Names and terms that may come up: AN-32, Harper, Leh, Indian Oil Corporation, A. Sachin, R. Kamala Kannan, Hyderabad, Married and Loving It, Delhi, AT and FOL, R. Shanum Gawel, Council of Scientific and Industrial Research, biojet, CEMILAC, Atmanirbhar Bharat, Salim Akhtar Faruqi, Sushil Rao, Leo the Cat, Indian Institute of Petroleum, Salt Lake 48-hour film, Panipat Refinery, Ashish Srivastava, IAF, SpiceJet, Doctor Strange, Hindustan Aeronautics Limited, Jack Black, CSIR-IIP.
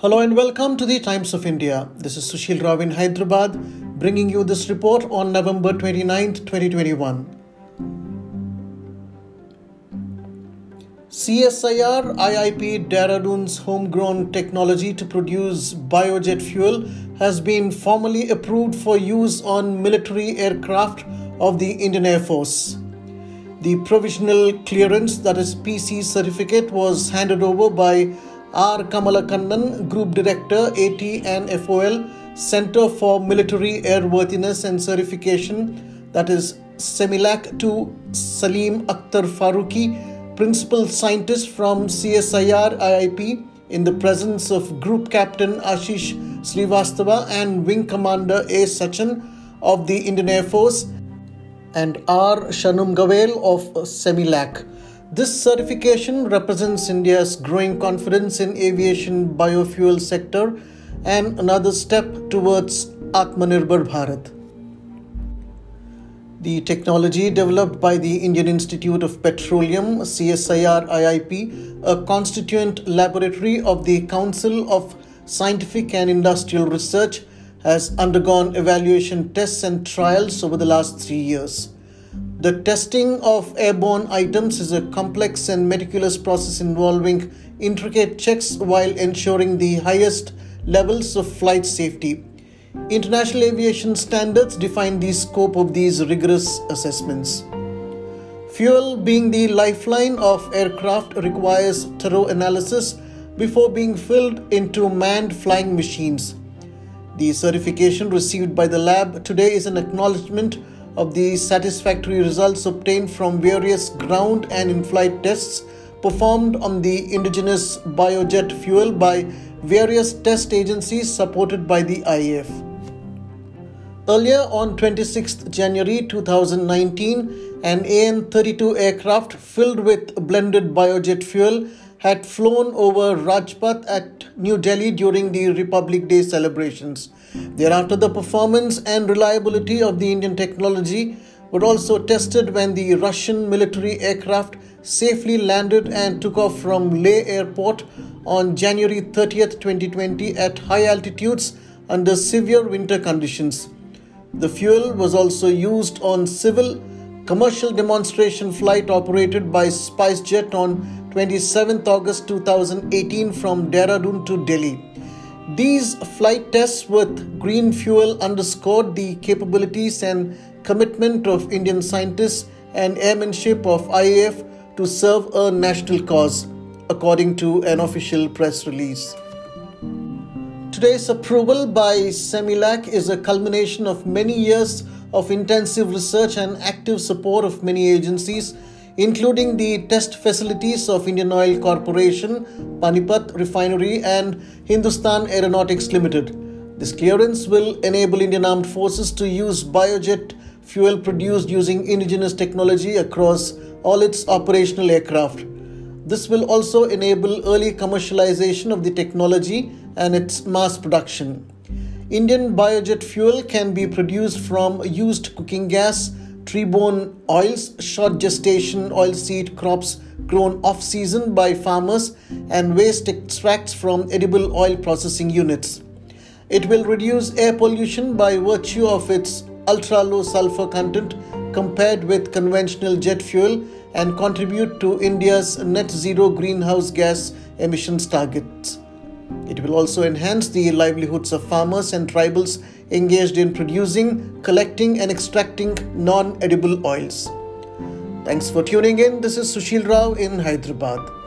Hello and welcome to the Times of India. This is Sushil Rao in Hyderabad, bringing you this report on November 29, 2021. CSIR-IIP Dehradun's homegrown technology to produce biojet fuel has been formally approved for use on military aircraft of the Indian Air Force. The provisional clearance, that is PC certificate, was handed over by R. Kamala Kannan, Group Director, AT and FOL, Center for Military Airworthiness and Certification, that is CEMILAC, to Salim Akhtar Faruqi, Principal Scientist from CSIR-IIP, in the presence of Group Captain Ashish Srivastava and Wing Commander A. Sachin of the Indian Air Force and R. Shanum Gawel of CEMILAC. This certification represents India's growing confidence in aviation biofuel sector and another step towards Atmanirbhar Bharat. The technology developed by the Indian Institute of Petroleum, CSIR-IIP, a constituent laboratory of the Council of Scientific and Industrial Research, has undergone evaluation tests and trials over the last 3 years. The testing of airborne items is a complex and meticulous process involving intricate checks while ensuring the highest levels of flight safety. International aviation standards define the scope of these rigorous assessments. Fuel, being the lifeline of aircraft, requires thorough analysis before being filled into manned flying machines. The certification received by the lab today is an acknowledgement of the satisfactory results obtained from various ground and in-flight tests performed on the indigenous biojet fuel by various test agencies supported by the IAF. Earlier on 26th January 2019, an AN-32 aircraft filled with blended biojet fuel had flown over Rajpath at New Delhi during the Republic Day celebrations. Thereafter, the performance and reliability of the Indian technology were also tested when the Russian military aircraft safely landed and took off from Leh Airport on January 30th, 2020 at high altitudes under severe winter conditions. The fuel was also used on civil commercial demonstration flight operated by SpiceJet on 27th August 2018 from Dehradun to Delhi. These flight tests with green fuel underscored the capabilities and commitment of Indian scientists and airmanship of IAF to serve a national cause, according to an official press release. Today's approval by CEMILAC is a culmination of many years of intensive research and active support of many agencies, including the test facilities of Indian Oil Corporation, Panipat Refinery and Hindustan Aeronautics Limited. This clearance will enable Indian Armed Forces to use biojet fuel produced using indigenous technology across all its operational aircraft. This will also enable early commercialization of the technology and its mass production. Indian biojet fuel can be produced from used cooking gas, tree-borne oils, short gestation oilseed crops grown off-season by farmers, and waste extracts from edible oil processing units. It will reduce air pollution by virtue of its ultra-low sulfur content compared with conventional jet fuel and contribute to India's net-zero greenhouse gas emissions targets. It will also enhance the livelihoods of farmers and tribals engaged in producing, collecting and extracting non-edible oils. Thanks for tuning in. This is Sushil Rao in Hyderabad.